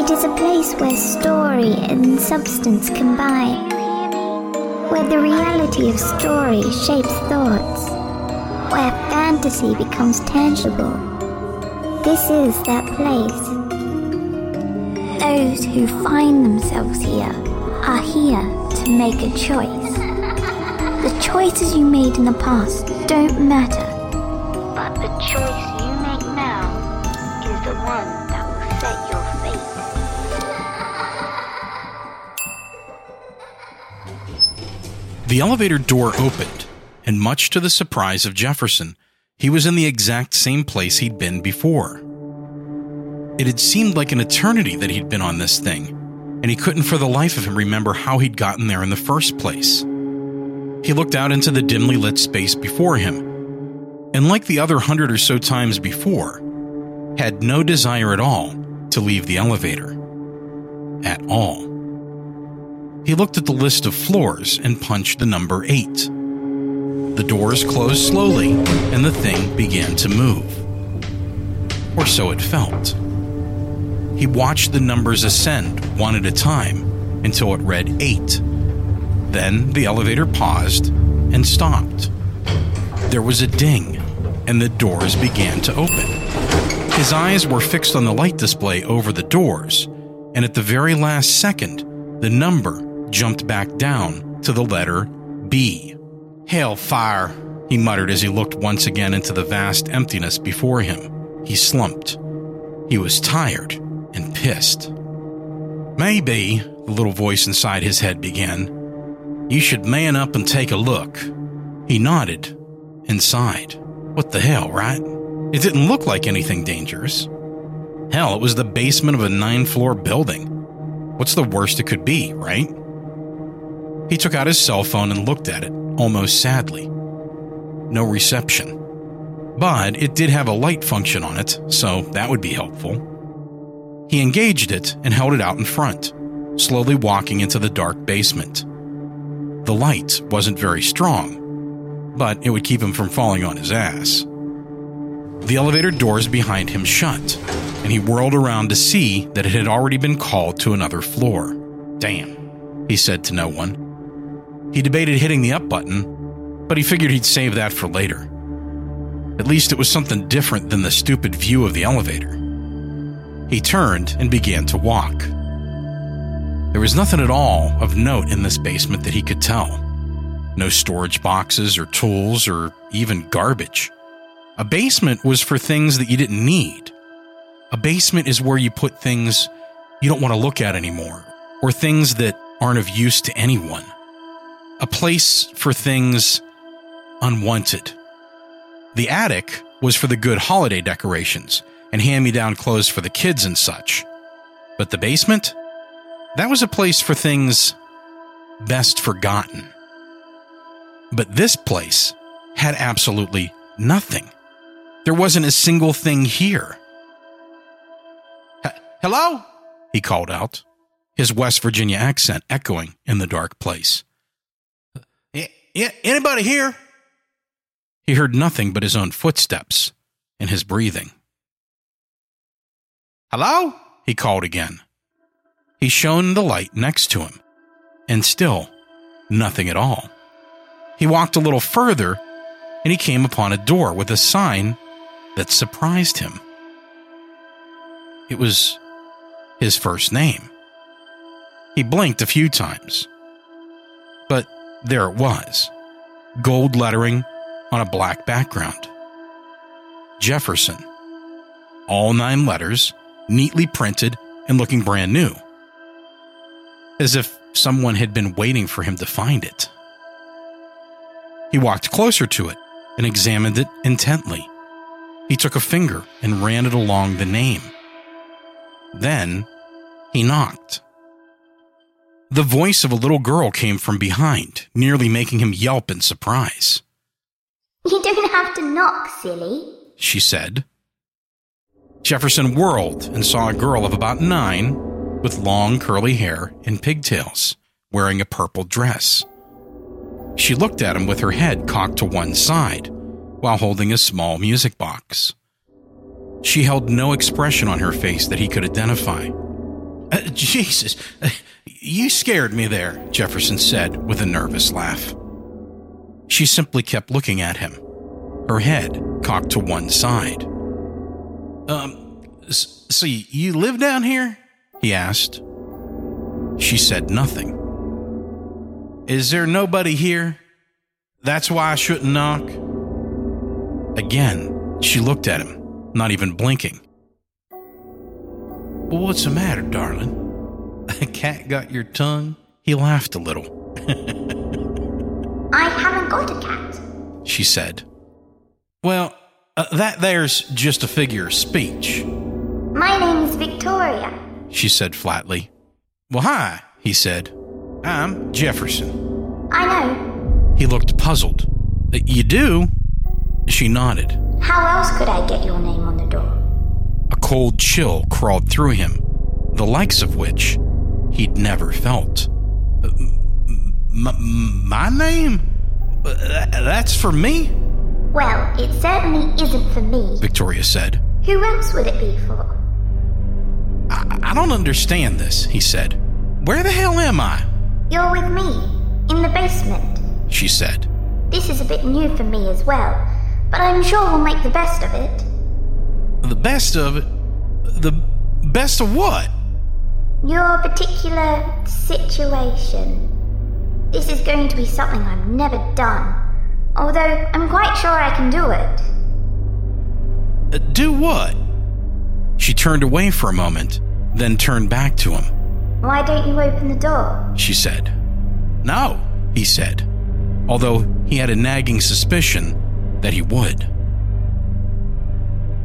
It is a place where story and substance combine, where the reality of story shapes thoughts, where fantasy becomes tangible. This is that place. Those who find themselves here are here to make a choice. The choices you made in the past don't matter, but the choice you make now is the one that will set your fate. The elevator door opened, and much to the surprise of Jefferson, he was in the exact same place he'd been before. It had seemed like an eternity that he'd been on this thing, and he couldn't for the life of him remember how he'd gotten there in the first place. He looked out into the dimly lit space before him, and like the other 100 or so times before, had no desire at all to leave the elevator. At all. He looked at the list of floors and punched the number 8. The doors closed slowly, and the thing began to move. Or so it felt. He watched the numbers ascend one at a time until it read 8. Then the elevator paused and stopped. There was a ding, and the doors began to open. His eyes were fixed on the light display over the doors, and at the very last second, the number jumped back down to the letter B. "Hellfire," he muttered as he looked once again into the vast emptiness before him. He slumped. He was tired and pissed. "Maybe," the little voice inside his head began, "you should man up and take a look." He nodded and sighed. What the hell, right? It didn't look like anything dangerous. Hell, it was the basement of a 9-floor building. What's the worst it could be, right? He took out his cell phone and looked at it, almost sadly. No reception. But it did have a light function on it, so that would be helpful. He engaged it and held it out in front, slowly walking into the dark basement. The light wasn't very strong, but it would keep him from falling on his ass. The elevator doors behind him shut, and he whirled around to see that it had already been called to another floor. "Damn," he said to no one. He debated hitting the up button, but he figured he'd save that for later. At least it was something different than the stupid view of the elevator. He turned and began to walk. There was nothing at all of note in this basement that he could tell. No storage boxes or tools or even garbage. A basement was for things that you didn't need. A basement is where you put things you don't want to look at anymore, or things that aren't of use to anyone. A place for things unwanted. The attic was for the good holiday decorations and hand-me-down clothes for the kids and such. But the basement? That was a place for things best forgotten. But this place had absolutely nothing. There wasn't a single thing here. "Hello?" he called out, his West Virginia accent echoing in the dark place. "Anybody here?" He heard nothing but his own footsteps and his breathing. "Hello?" he called again. He shone the light next to him, and still nothing at all. He walked a little further, and he came upon a door with a sign that surprised him. It was his first name. He blinked a few times, but there it was, gold lettering on a black background. Jefferson. All 9 letters, neatly printed and looking brand new. As if someone had been waiting for him to find it. He walked closer to it and examined it intently. He took a finger and ran it along the name. Then he knocked. The voice of a little girl came from behind, nearly making him yelp in surprise. "You don't have to knock, silly," she said. Jefferson whirled and saw a girl of about 9 with long curly hair and pigtails, wearing a purple dress. She looked at him with her head cocked to one side while holding a small music box. She held no expression on her face that he could identify. "Jesus, you scared me there," Jefferson said with a nervous laugh. She simply kept looking at him, her head cocked to one side. So you live down here?" he asked. She said nothing. "Is there nobody here? That's why I shouldn't knock?" Again, she looked at him, not even blinking. "Well, what's the matter, darling? A cat got your tongue?" He laughed a little. "I haven't got a cat," she said. "Well, that there's just a figure of speech." "My name's Victoria," she said flatly. "Well, hi," he said. "I'm Jefferson." "I know." He looked puzzled. "You do?" She nodded. "How else could I get your name on the door?" A cold chill crawled through him, the likes of which he'd never felt. My name? That's for me?" "Well, it certainly isn't for me," Victoria said. "Who else would it be for?" I don't understand this," he said. "Where the hell am I?" "You're with me, in the basement," she said. "This is a bit new for me as well, but I'm sure we'll make the best of it." "The best of it? The best of what?" "Your particular situation. This is going to be something I've never done. Although, I'm quite sure I can do it." "Do what?" She turned away for a moment, then turned back to him. "Why don't you open the door?" she said. "No," he said, although he had a nagging suspicion that he would.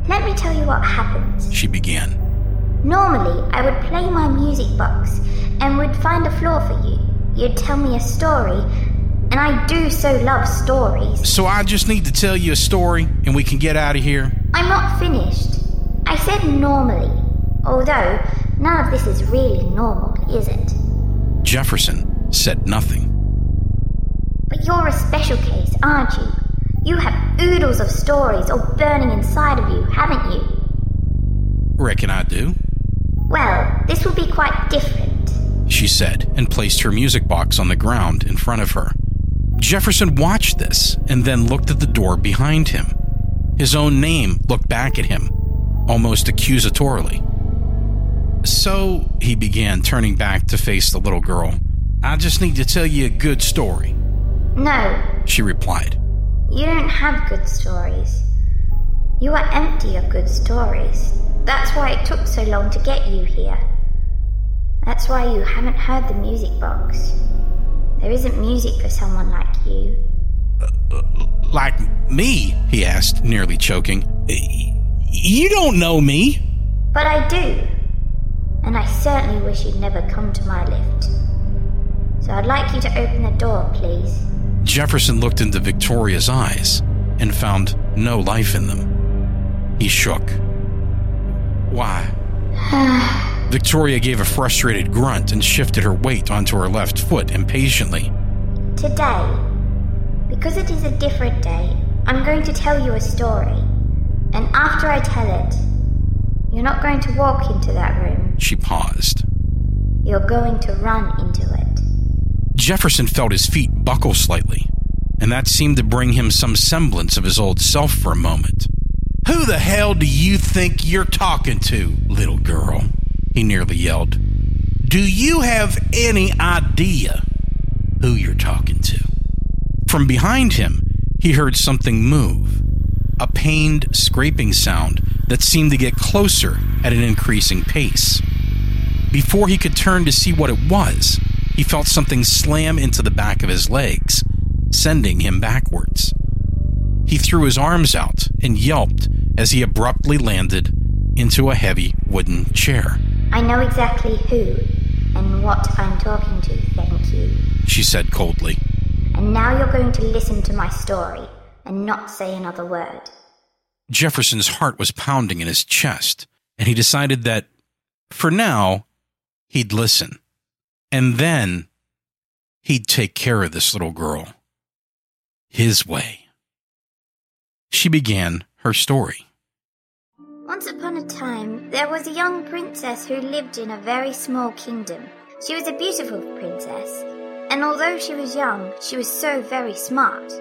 "Let me tell you what happens," she began. "Normally, I would play my music box and would find a floor for you. You'd tell me a story, and I do so love stories." "So I just need to tell you a story and we can get out of here?" "I'm not finished. I said normally, although none of this is really normal, is it?" Jefferson said nothing. "But you're a special case, aren't you? You have oodles of stories all burning inside of you, haven't you?" "Reckon I do." "Well, this will be quite different," she said, and placed her music box on the ground in front of her. Jefferson watched this and then looked at the door behind him. His own name looked back at him, almost accusatorily. "So," he began, turning back to face the little girl, "I just need to tell you a good story." "No," she replied. "You don't have good stories. You are empty of good stories. That's why it took so long to get you here. That's why you haven't heard the music box. There isn't music for someone like you." "Like me?" he asked, nearly choking. "You don't know me." "But I do. And I certainly wish you'd never come to my lift. So I'd like you to open the door, please." Jefferson looked into Victoria's eyes and found no life in them. He shook. "Why?" Victoria gave a frustrated grunt and shifted her weight onto her left foot impatiently. "Today, because it is a different day, I'm going to tell you a story. And after I tell it, you're not going to walk into that room." She paused. "You're going to run into it." Jefferson felt his feet buckle slightly, and that seemed to bring him some semblance of his old self for a moment. "Who the hell do you think you're talking to, little girl?" he nearly yelled. "Do you have any idea who you're talking to?" From behind him, he heard something move, a pained scraping sound that seemed to get closer at an increasing pace. Before he could turn to see what it was, he felt something slam into the back of his legs, sending him backwards. He threw his arms out and yelped as he abruptly landed into a heavy wooden chair. I know exactly who and what I'm talking to, thank you, she said coldly. And now you're going to listen to my story and not say another word. Jefferson's heart was pounding in his chest, and he decided that, for now, he'd listen. And then he'd take care of this little girl. His way. She began her story. Once upon a time, there was a young princess who lived in a very small kingdom. She was a beautiful princess, and although she was young, she was so very smart.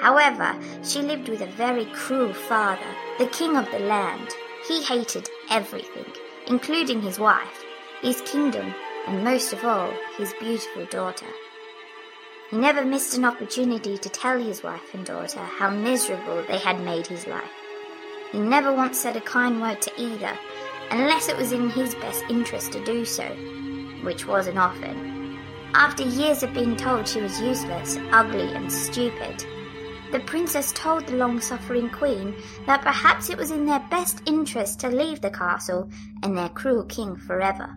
However, she lived with a very cruel father, the king of the land. He hated everything, including his wife, his kingdom, and most of all, his beautiful daughter. He never missed an opportunity to tell his wife and daughter how miserable they had made his life. He never once said a kind word to either, unless it was in his best interest to do so, which wasn't often. After years of being told she was useless, ugly, and stupid, the princess told the long-suffering queen that perhaps it was in their best interest to leave the castle and their cruel king forever.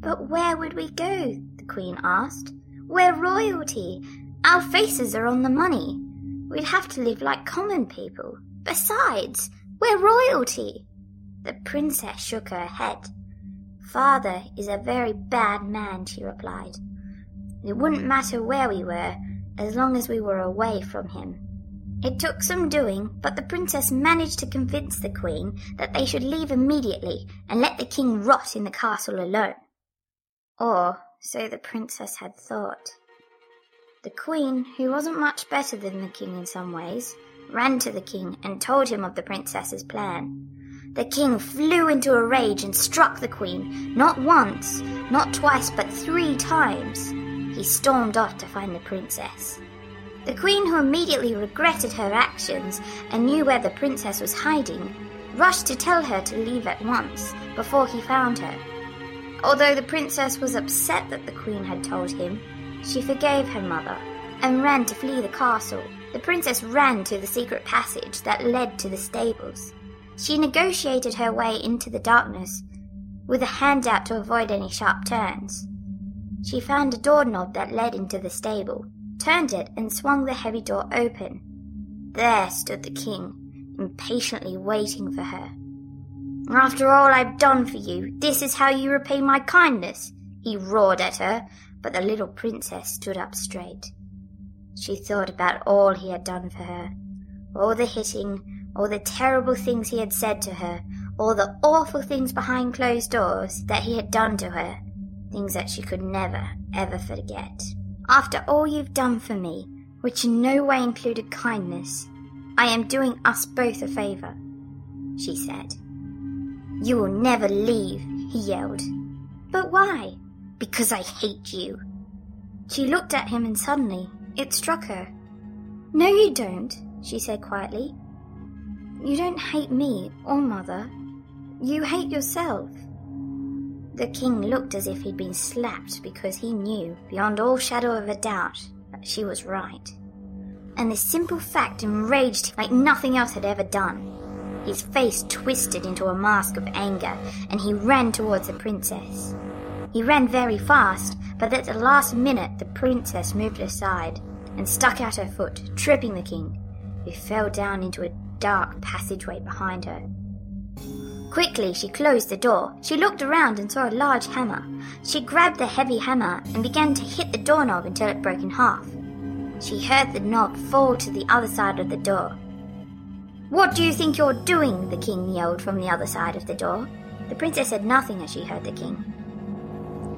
But where would we go? The queen asked. We're royalty. Our faces are on the money. We'd have to live like common people. Besides, we're royalty. The princess shook her head. Father is a very bad man, she replied. It wouldn't matter where we were, as long as we were away from him. It took some doing, but the princess managed to convince the queen that they should leave immediately and let the king rot in the castle alone. Or so the princess had thought. The queen, who wasn't much better than the king in some ways, ran to the king and told him of the princess's plan. The king flew into a rage and struck the queen, not once, not twice, but 3 times. He stormed off to find the princess. The queen, who immediately regretted her actions and knew where the princess was hiding, rushed to tell her to leave at once, before he found her. Although the princess was upset that the queen had told him, she forgave her mother and ran to flee the castle. The princess ran to the secret passage that led to the stables. She negotiated her way into the darkness with a handout to avoid any sharp turns. She found a doorknob that led into the stable, turned it and swung the heavy door open. There stood the king, impatiently waiting for her. "After all I've done for you, this is how you repay my kindness," he roared at her, but the little princess stood up straight. She thought about all he had done for her, all the hitting, all the terrible things he had said to her, all the awful things behind closed doors that he had done to her, things that she could never, ever forget. "After all you've done for me, which in no way included kindness, I am doing us both a favour," she said. "You will never leave," he yelled. "But why?" "Because I hate you." She looked at him and suddenly it struck her. "No, you don't," she said quietly. "You don't hate me or Mother. You hate yourself." The king looked as if he'd been slapped because he knew, beyond all shadow of a doubt, that she was right. And this simple fact enraged him like nothing else had ever done. His face twisted into a mask of anger, and he ran towards the princess. He ran very fast, but at the last minute the princess moved aside and stuck out her foot, tripping the king, who fell down into a dark passageway behind her. Quickly she closed the door. She looked around and saw a large hammer. She grabbed the heavy hammer and began to hit the doorknob until it broke in half. She heard the knob fall to the other side of the door. "What do you think you're doing?" the king yelled from the other side of the door. The princess said nothing as she heard the king.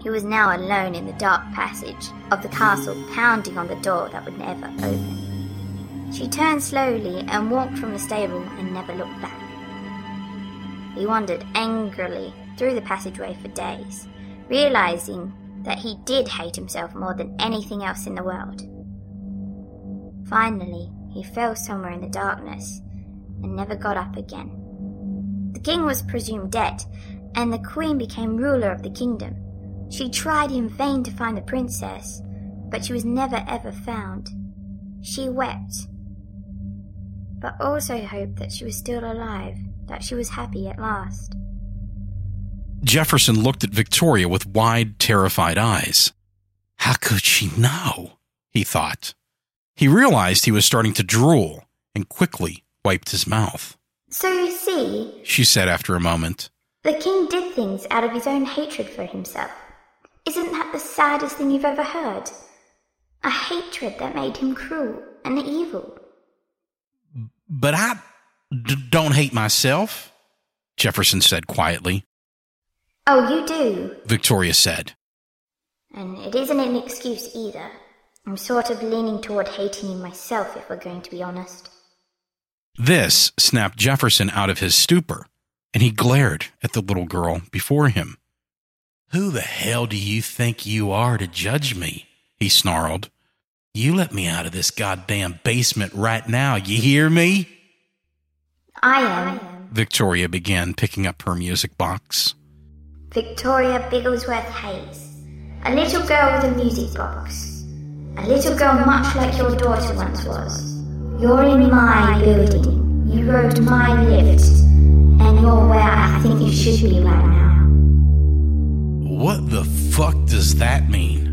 He was now alone in the dark passage of the castle, pounding on the door that would never open. She turned slowly and walked from the stable and never looked back. He wandered angrily through the passageway for days, realizing that he did hate himself more than anything else in the world. Finally, he fell somewhere in the darkness and never got up again. The king was presumed dead, and the queen became ruler of the kingdom. She tried in vain to find the princess, but she was never ever found. She wept, but also hoped that she was still alive, that she was happy at last. Jefferson looked at Victoria with wide, terrified eyes. How could she know? He thought. He realized he was starting to drool and quickly wiped his mouth. So you see, she said after a moment, the king did things out of his own hatred for himself. Isn't that the saddest thing you've ever heard? A hatred that made him cruel and evil. But I don't hate myself, Jefferson said quietly. Oh, you do, Victoria said. And it isn't an excuse either. I'm sort of leaning toward hating you myself, if we're going to be honest. This snapped Jefferson out of his stupor, and he glared at the little girl before him. Who the hell do you think you are to judge me? He snarled. You let me out of this goddamn basement right now, you hear me? I am, Victoria began, picking up her music box. Victoria Bigglesworth Hayes, a little girl with a music box, a little girl much like your daughter once was. You're in my building, you rode my lift, and you're where I think you should be right now. What the fuck does that mean?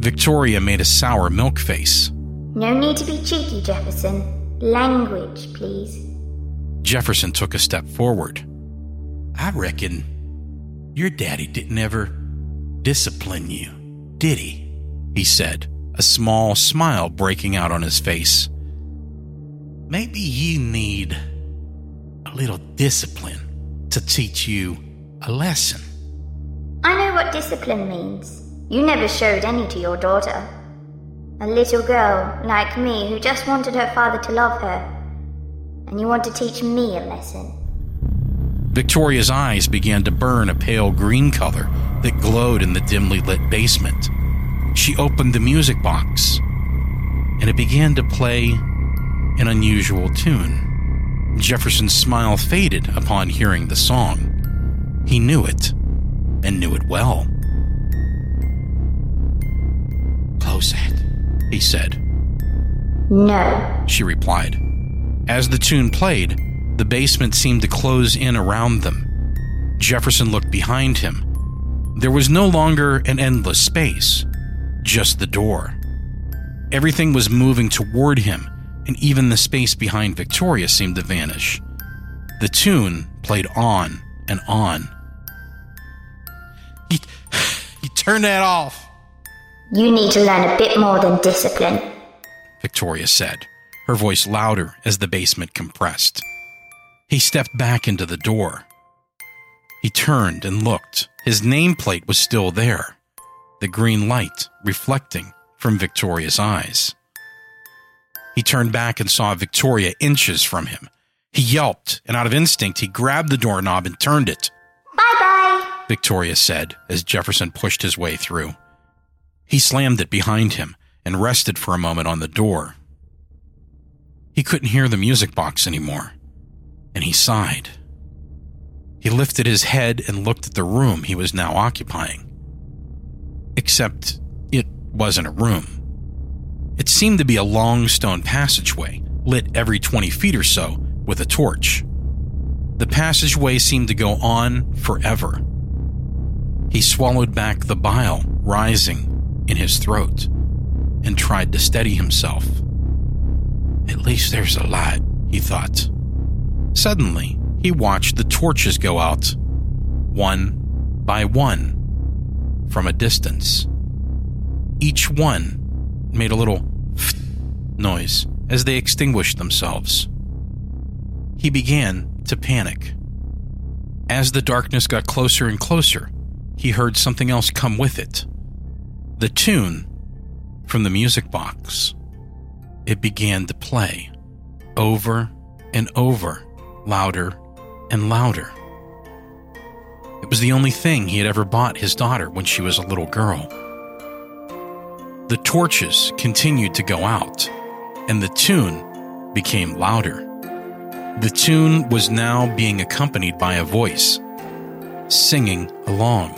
Victoria made a sour milk face. No need to be cheeky, Jefferson. Language, please. Jefferson took a step forward. I reckon... Your daddy didn't ever discipline you, did he? He said, a small smile breaking out on his face. Maybe you need a little discipline to teach you a lesson. I know what discipline means. You never showed any to your daughter. A little girl like me who just wanted her father to love her. And you want to teach me a lesson. Victoria's eyes began to burn a pale green color that glowed in the dimly lit basement. She opened the music box, and it began to play an unusual tune. Jefferson's smile faded upon hearing the song. He knew it, and knew it well. Close it, he said. No, she replied. As the tune played, the basement seemed to close in around them. Jefferson looked behind him. There was no longer an endless space, just the door. Everything was moving toward him, and even the space behind Victoria seemed to vanish. The tune played on and on. You turn that off. You need to learn a bit more than discipline, Victoria said, her voice louder as the basement compressed. He stepped back into the door. He turned and looked. His nameplate was still there, the green light reflecting from Victoria's eyes. He turned back and saw Victoria inches from him. He yelped, and out of instinct, he grabbed the doorknob and turned it. Bye-bye, Victoria said as Jefferson pushed his way through. He slammed it behind him and rested for a moment on the door. He couldn't hear the music box anymore. And he sighed. He lifted his head and looked at the room he was now occupying. Except it wasn't a room. It seemed to be a long stone passageway, lit every 20 feet or so with a torch. The passageway seemed to go on forever. He swallowed back the bile rising in his throat and tried to steady himself. At least there's a light, he thought. Suddenly, he watched the torches go out, one by one, from a distance. Each one made a little noise as they extinguished themselves. He began to panic. As the darkness got closer and closer, he heard something else come with it. The tune from the music box. It began to play, over and over. Louder and louder. It was the only thing he had ever bought his daughter when she was a little girl. The torches continued to go out, and the tune became louder. The tune was now being accompanied by a voice, singing along.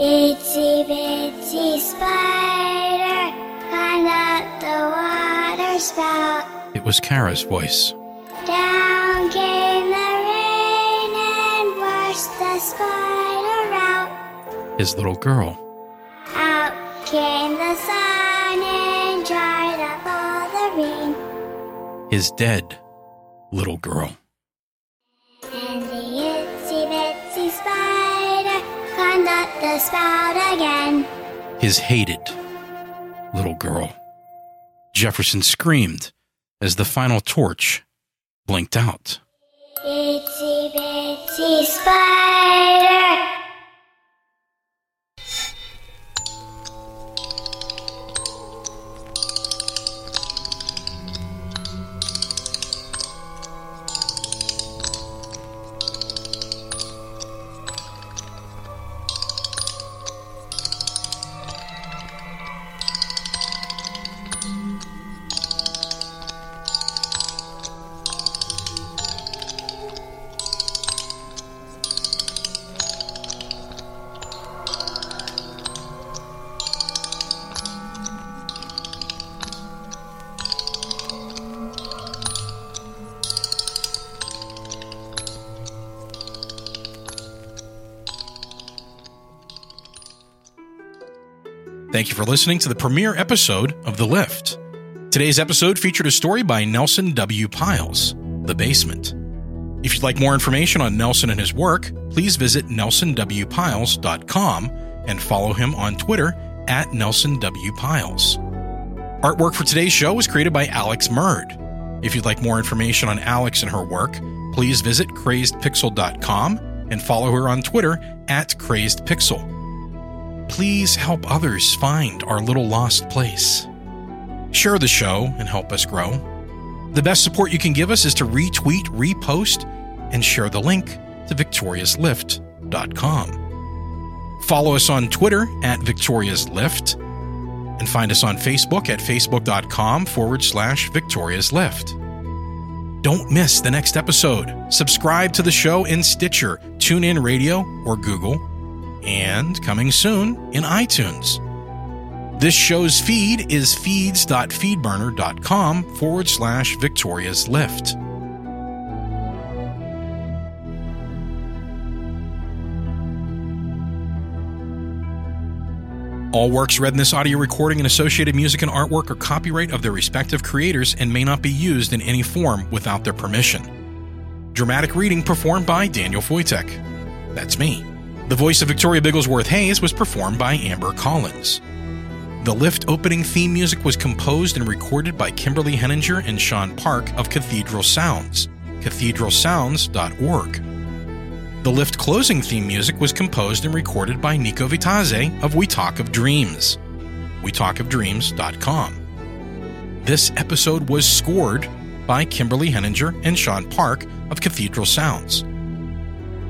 Itsy bitsy spider, climb up the water spout. It was Kara's voice. Down came the rain and washed the spider out. His little girl. Out came the sun and dried up all the rain. His dead little girl. And the itsy bitsy spider climbed up the spout again. His hated little girl. Jefferson screamed as the final torch blinked out. Itsy bitsy spider. Thank you for listening to the premiere episode of The Lift. Today's episode featured a story by Nelson W. Piles, The Basement. If you'd like more information on Nelson and his work, please visit nelsonwpiles.com and follow him on Twitter at Nelson W. Piles. Artwork for today's show was created by Alex Murd. If you'd like more information on Alex and her work, please visit crazedpixel.com and follow her on Twitter at crazedpixel. Please help others find our little lost place. Share the show and help us grow. The best support you can give us is to retweet, repost, and share the link to victoriaslift.com. Follow us on Twitter at Victoria's Lift and find us on Facebook at facebook.com/Victoria's Lift. Don't miss the next episode. Subscribe to the show in Stitcher, TuneIn Radio, or Google. And coming soon in iTunes. This show's feed is feeds.feedburner.com/Victoria's Lift. All works read in this audio recording and associated music and artwork are copyright of their respective creators and may not be used in any form without their permission. Dramatic reading performed by Daniel Foytek. That's me. The voice of Victoria Bigglesworth Hayes was performed by Amber Collins. The Lift opening theme music was composed and recorded by Kimberly Henninger and Sean Park of Cathedral Sounds, cathedralsounds.org. The Lift closing theme music was composed and recorded by Nico Vitase of We Talk of Dreams, wetalkofdreams.com. This episode was scored by Kimberly Henninger and Sean Park of Cathedral Sounds.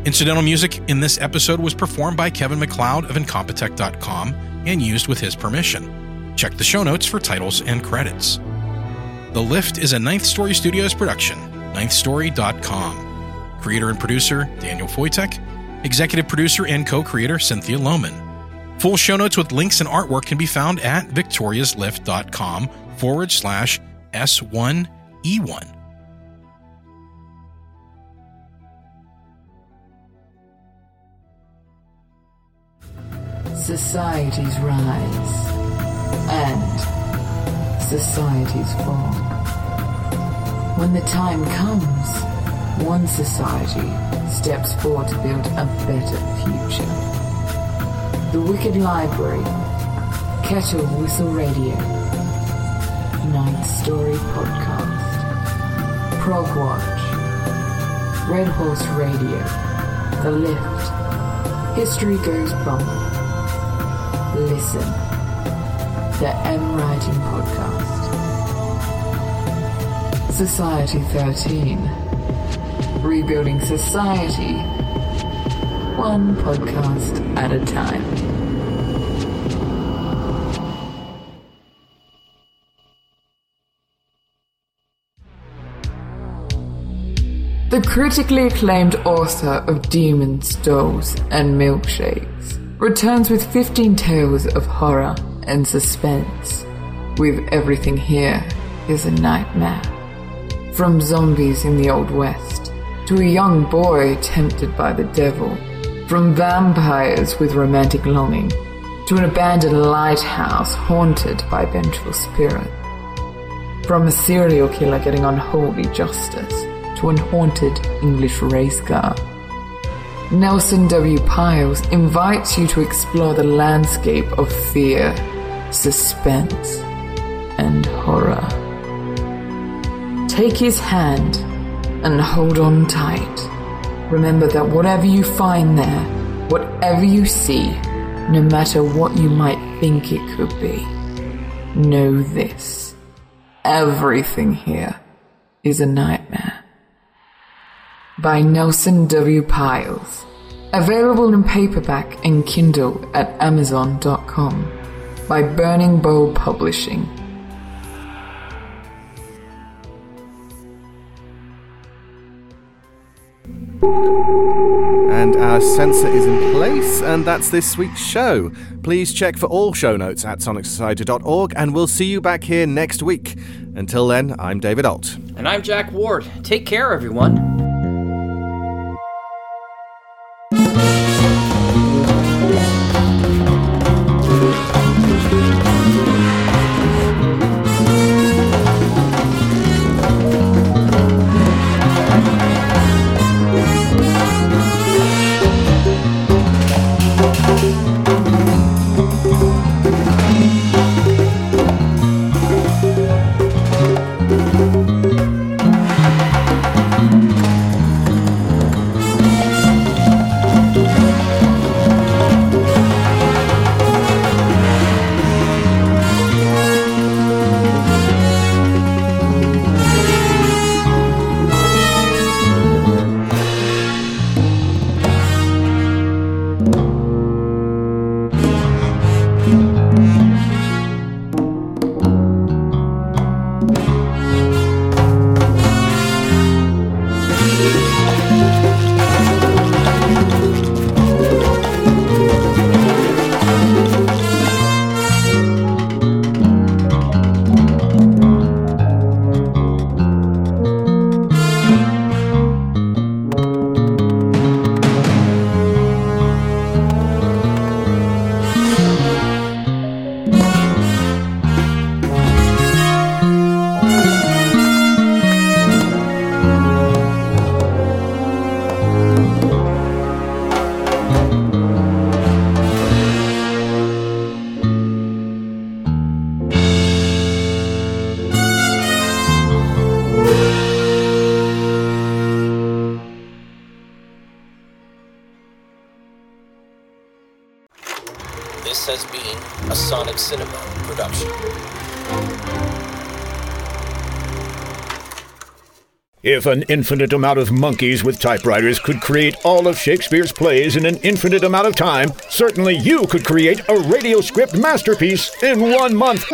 Incidental music in this episode was performed by Kevin MacLeod of Incompetech.com and used with his permission. Check the show notes for titles and credits. The Lift is a Ninth Story Studios production, NinthStory.com. Creator and producer, Daniel Foytek. Executive producer and co-creator, Cynthia Lohman. Full show notes with links and artwork can be found at victoriaslift.com/S1E1. Societies rise and societies fall. When the time comes, one society steps forward to build a better future. The Wicked Library, Kettle Whistle Radio, Ninth Story Podcast, Prog Watch, Red Horse Radio, The Lift, History Goes Bump. Listen, the M Writing Podcast. Society 13. Rebuilding society. One podcast at a time. The critically acclaimed author of Demons, Dolls, and Milkshakes returns with 15 tales of horror and suspense, with Everything Here is a Nightmare. From zombies in the Old West to a young boy tempted by the devil, From vampires with romantic longing to an abandoned lighthouse haunted by vengeful spirits. From a serial killer getting unholy justice to an haunted English race car. Nelson W. Piles invites you to explore the landscape of fear, suspense, and horror. Take his hand and hold on tight. Remember that whatever you find there, whatever you see, no matter what you might think it could be, know this. Everything Here is a Nightmare. By Nelson W. Piles. Available in paperback and Kindle at Amazon.com. By Burning Bowl Publishing. And our sensor is in place, and that's this week's show. Please check for all show notes at sonicsociety.org, and we'll see you back here next week. Until then, I'm David Alt. And I'm Jack Ward. Take care, everyone. If an infinite amount of monkeys with typewriters could create all of Shakespeare's plays in an infinite amount of time, certainly you could create a radio script masterpiece in 1 month.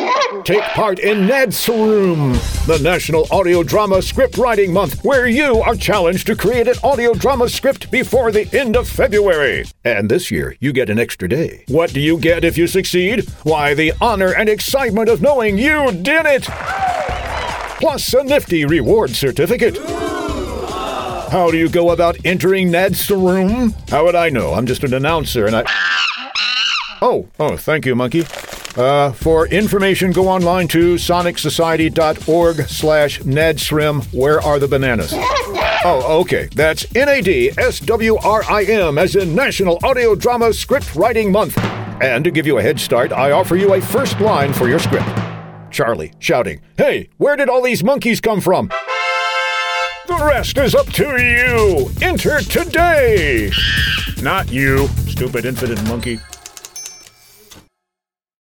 Take part in NADSWRIM, the National Audio Drama Script Writing Month, where you are challenged to create an audio drama script before the end of February. And this year, you get an extra day. What do you get if you succeed? Why, the honor and excitement of knowing you did it! Plus a nifty reward certificate. How do you go about entering NADSWRIM? How would I know? I'm just an announcer and I... Oh, thank you, monkey. For information, go online to sonicsociety.org/NADSWRIM. Where are the bananas? Oh, okay. That's NADSWRIM as in National Audio Drama Script Writing Month. And to give you a head start, I offer you a first line for your script. Charlie, shouting, "Hey, where did all these monkeys come from?" The rest is up to you. Enter today. Not you, stupid infinite monkey.